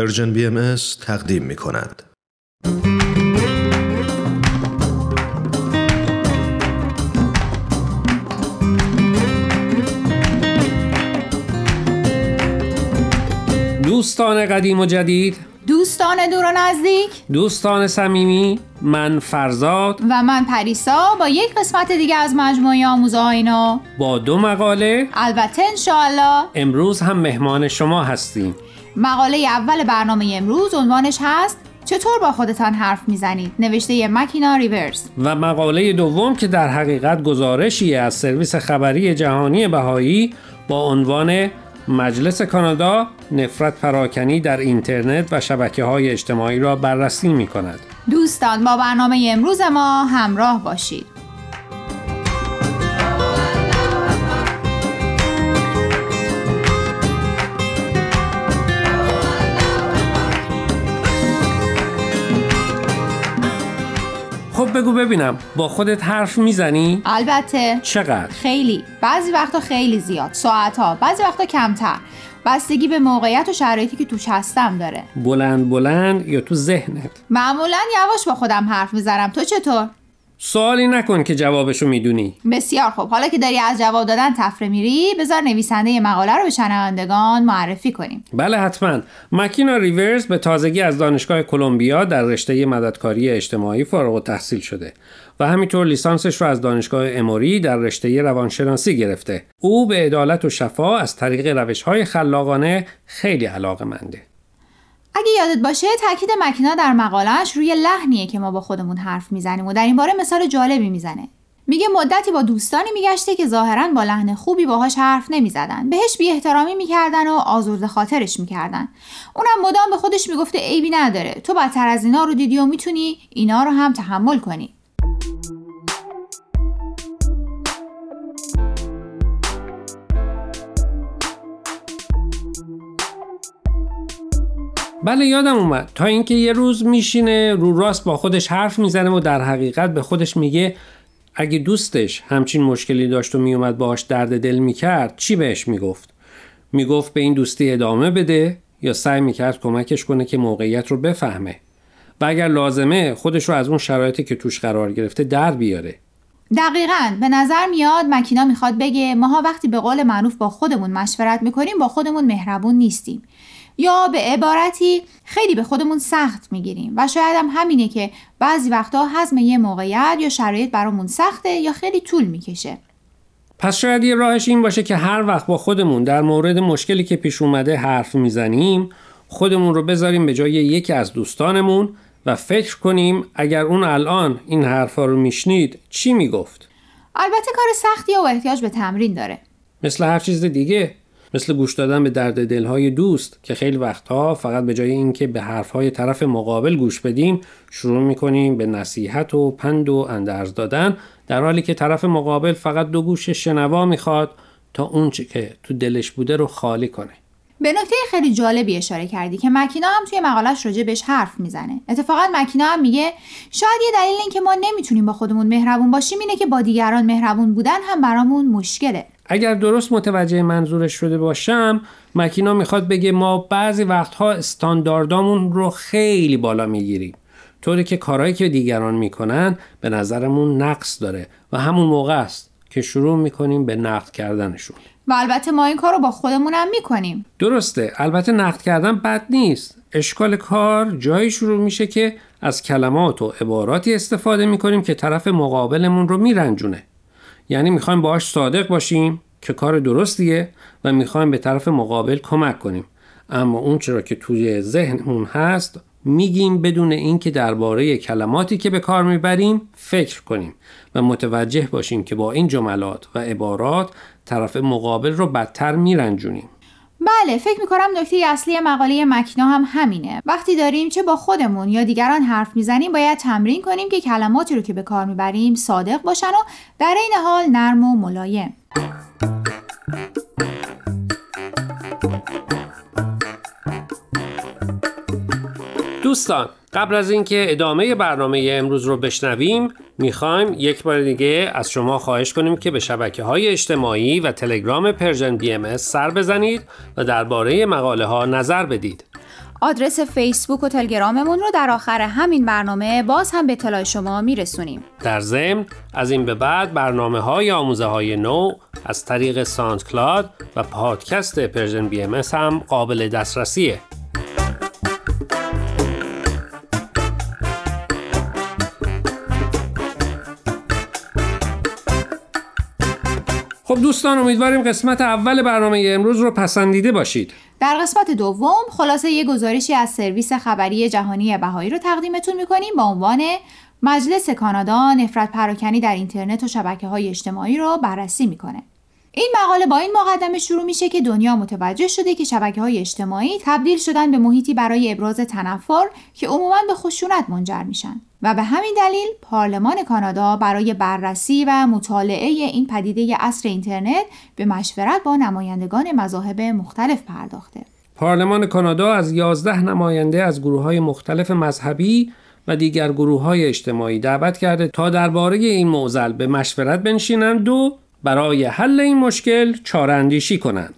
Persian BMS تقدیم می‌کند. دوستان قدیم و جدید، دوستان دور و نزدیک، دوستان صمیمی، من فرزاد و من پریسا با یک قسمت دیگه از مجموعه آموزه آینا با دو مقاله، البته انشاءالله، امروز هم مهمان شما هستیم. مقاله اول برنامه امروز عنوانش هست چطور با خودتان حرف میزنید، نوشته مکینا ریورز، و مقاله دوم که در حقیقت گزارشی از سرویس خبری جهانی بهایی با عنوان مجلس کانادا نفرت پراکنی در اینترنت و شبکه‌های اجتماعی را بررسی می‌کند. دوستان با برنامه امروز ما همراه باشید. خب بگو ببینم، با خودت حرف میزنی؟ البته. چقدر؟ خیلی. بعضی وقتا خیلی زیاد، ساعتها، بعضی وقتا کمتر، بستگی به موقعیت و شرایطی که توش هستم داره. بلند یا تو ذهنت؟ معمولا یواش با خودم حرف میزنم. تو چطور؟ سوالی نکن که جوابشو میدونی. بسیار خب، حالا که داری از جواب دادن تفره میری، بذار نویسنده مقاله رو به شنوندگان معرفی کنیم. بله حتما. مکینا ریورز به تازگی از دانشگاه کلمبیا در رشته مددکاری اجتماعی فارغ التحصیل شده و همینطور لیسانسش رو از دانشگاه اموری در رشته روانشناسی گرفته. او به عدالت و شفا از طریق روش‌های خلاقانه خیلی علاقه‌منده. اگه یادت باشه تاکید مکینا در مقالهش روی لحنیه که ما با خودمون حرف میزنیم و در این باره مثال جالبی میزنه. میگه مدتی با دوستانی میگشته که ظاهراً با لحن خوبی باهاش حرف نمیزدن، بهش بی احترامی میکردن و آزرده خاطرش میکردن. اونم مدام به خودش میگفته عیبی نداره، تو بدتر از اینا رو دیدی و میتونی اینا رو هم تحمل کنی. بله یادم اومد، تا اینکه یه روز میشینه رو راست با خودش حرف میزنه و در حقیقت به خودش میگه اگه دوستش همچین مشکلی داشت و میومد باهاش درد دل میکرد چی بهش میگفت؟ میگفت به این دوستی ادامه بده یا سعی میکرد کمکش کنه که موقعیت رو بفهمه و اگر لازمه خودش رو از اون شرایطی که توش قرار گرفته در بیاره. دقیقاً به نظر میاد مکینا میخواد بگه ماها وقتی به قول معروف با خودمون مشورت میکنیم با خودمون مهربون نیستیم، یا به عبارتی خیلی به خودمون سخت میگیریم و شاید هم همینه که بعضی وقتا هضم یه موقعیت یا شرایط برامون سخته یا خیلی طول میکشه. پس شاید یه راهش این باشه که هر وقت با خودمون در مورد مشکلی که پیش اومده حرف میزنیم خودمون رو بذاریم به جای یکی از دوستانمون و فکر کنیم اگر اون الان این حرفا رو میشنید چی میگفت. البته کار سختیه و احتیاج به تمرین داره، مثل هر چیز دیگه، مثل گوش دادن به درد دلهای دوست که خیلی وقتها فقط به جای اینکه به حرفهای طرف مقابل گوش بدیم شروع میکنیم به نصیحت و پند و اندرز دادن، در حالی که طرف مقابل فقط دو گوش شنوا میخواد تا اون چی که تو دلش بوده رو خالی کنه. به نکته خیلی جالبی اشاره کردی که مکینا هم توی مقاله‌اش راجع بهش حرف میزنه. اتفاقا مکینا هم میگه شاید یه دلیل این که ما نمیتونیم با خودمون مهربون باشیم اینه که با دیگران مهربون بودن هم برامون مشکله. اگر درست متوجه منظورش شده باشم، مکینا میخواد بگه ما بعضی وقتها استانداردامون رو خیلی بالا میگیریم، طوری که کارهایی که دیگران میکنن به نظرمون نقص داره و همون موقع است که شروع میکنیم به نقد کردنشون. و البته ما این کار رو با خودمون هم میکنیم. درسته، البته نقد کردن بد نیست. اشکال کار جایی شروع میشه که از کلمات و عباراتی استفاده میکنیم که طرف مقابلمون رو میرنجونه. یعنی میخوایم باهاش صادق باشیم که کار درستیه و میخوایم به طرف مقابل کمک کنیم، اما اون چرا که توی ذهنمون هست میگیم بدون اینکه درباره کلماتی که به کار میبریم فکر کنیم و متوجه باشیم که با این جملات و عبارات طرف مقابل رو بدتر میرنجونیم. بله، فکر میکنم نکته اصلی مقاله مکینا هم همینه. وقتی داریم چه با خودمون یا دیگران حرف میزنیم باید تمرین کنیم که کلماتی رو که به کار میبریم صادق باشن و در این حال نرم و ملایم. دوستان قبل از اینکه ادامه برنامه امروز رو بشنویم میخوایم یک بار دیگه از شما خواهش کنیم که به شبکه‌های اجتماعی و تلگرام پرژن BMS سر بزنید و درباره مقاله ها نظر بدید. آدرس فیسبوک و تلگراممون رو در آخر همین برنامه باز هم به اطلاع شما میرسونیم. در ضمن از این به بعد برنامه‌های آموزه‌های نو از طریق ساوندکلاود و پادکست پرژن بی ام اس هم قابل دسترسیه. خب دوستان، امیدواریم قسمت اول برنامه امروز رو پسندیده باشید. در قسمت دوم خلاصه یه گزارشی از سرویس خبری جهانی بهایی رو تقدیمتون میکنیم با عنوان مجلس کانادا نفرت پراکنی در اینترنت و شبکه‌های اجتماعی رو بررسی میکنه. این مقاله با این مقدمه شروع میشه که دنیا متوجه شده که شبکه‌های اجتماعی تبدیل شدن به محیطی برای ابراز تنفر که عموماً به خشونت منجر میشن و به همین دلیل پارلمان کانادا برای بررسی و مطالعه این پدیده عصر اینترنت به مشورت با نمایندگان مذاهب مختلف پرداخته. پارلمان کانادا از 11 نماینده از گروه‌های مختلف مذهبی و دیگر گروه‌های اجتماعی دعوت کرده تا درباره این معضل به مشورت بنشینند و برای حل این مشکل چاره‌اندیشی کنند.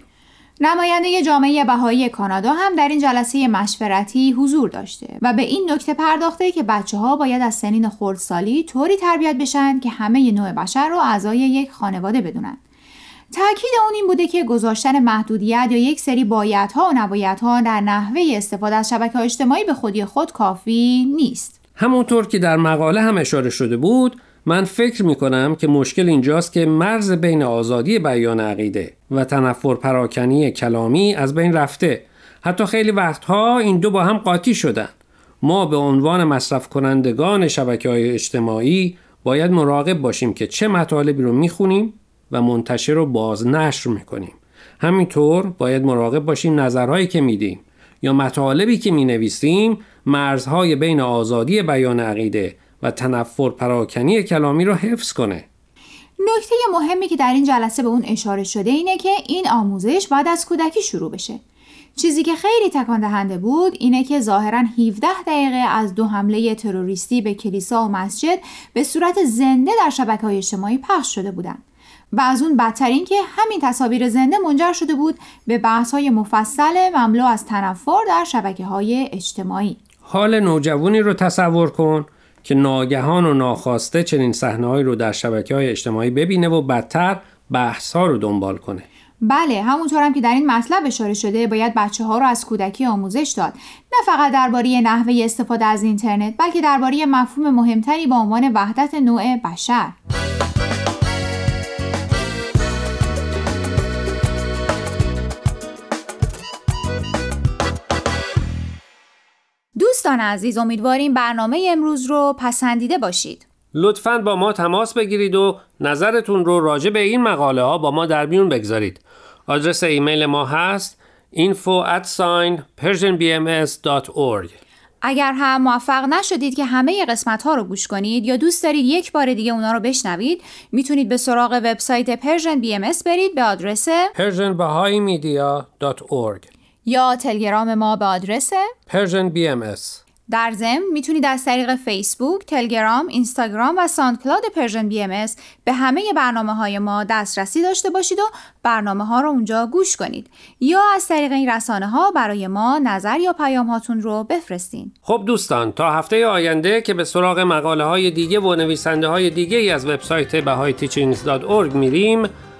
نماینده جامعه بهایی کانادا هم در این جلسه مشورتی حضور داشته و به این نکته پرداخته که بچه‌ها باید از سنین خردسالی طوری تربیت بشن که همه نوع بشر رو اعضای یک خانواده بدونن. تأکید اون این بوده که گذاشتن محدودیت یا یک سری بایدها و نبایدها در نحوه استفاده از شبکه‌های اجتماعی به خودی خود کافی نیست. همونطور که در مقاله هم اشاره شده بود، من فکر میکنم که مشکل اینجاست که مرز بین آزادی بیان عقیده و تنفر پراکنی کلامی از بین رفته. حتی خیلی وقتها این دو با هم قاطی شدن. ما به عنوان مصرف کنندگان شبکه‌های اجتماعی باید مراقب باشیم که چه مطالبی رو میخونیم و منتشر رو بازنشر میکنیم. همینطور باید مراقب باشیم نظرهایی که میدیم یا مطالبی که مینویسیم مرزهای بین آزادی بیان عقیده و تنفر پراکنی کلامی رو حفظ کنه. نکته مهمی که در این جلسه به اون اشاره شده اینه که این آموزش بعد از کودکی شروع بشه. چیزی که خیلی تکان دهنده بود اینه که ظاهراً 17 دقیقه از 2 حمله تروریستی به کلیسا و مسجد به صورت زنده در شبکه‌های اجتماعی پخش شده بودن و از اون بدتر این که همین تصاویر زنده منجر شده بود به بحث‌های مفصل مملو از تنفر در شبکه‌های اجتماعی. حال نوجوانی رو تصور کن که ناگهان و ناخواسته چنین صحنه‌هایی رو در شبکه‌های اجتماعی ببینه و بدتر بحث‌ها رو دنبال کنه. بله، همونطور هم که در این مطلب اشاره شده باید بچه‌ها رو از کودکی آموزش داد، نه فقط درباره نحوه استفاده از اینترنت بلکه درباره مفهوم مهمتری با عنوان وحدت نوع بشر. دوستان عزیز، امیدواریم برنامه امروز رو پسندیده باشید. لطفاً با ما تماس بگیرید و نظرتون رو راجع به این مقاله ها با ما در میون بگذارید. آدرس ایمیل ما هست info@persianbms.org. اگر هم موفق نشدید که همه قسمت ها رو گوش کنید یا دوست دارید یک بار دیگه اونا رو بشنوید، میتونید به سراغ وبسایت Persian BMS برید به آدرس persianbahaimedia.org یا تلگرام ما به آدرس Persian BMS. در ضمن میتونید از طریق فیسبوک، تلگرام، اینستاگرام و ساندکلاود Persian BMS به همه برنامه‌های ما دسترسی داشته باشید و برنامه‌ها رو اونجا گوش کنید یا از طریق این رسانه‌ها برای ما نظر یا پیام هاتون رو بفرستین. خب دوستان، تا هفته آینده که به سراغ مقاله‌های دیگه و نویسنده‌های دیگه از وبسایت bahai-teachings.org میریم،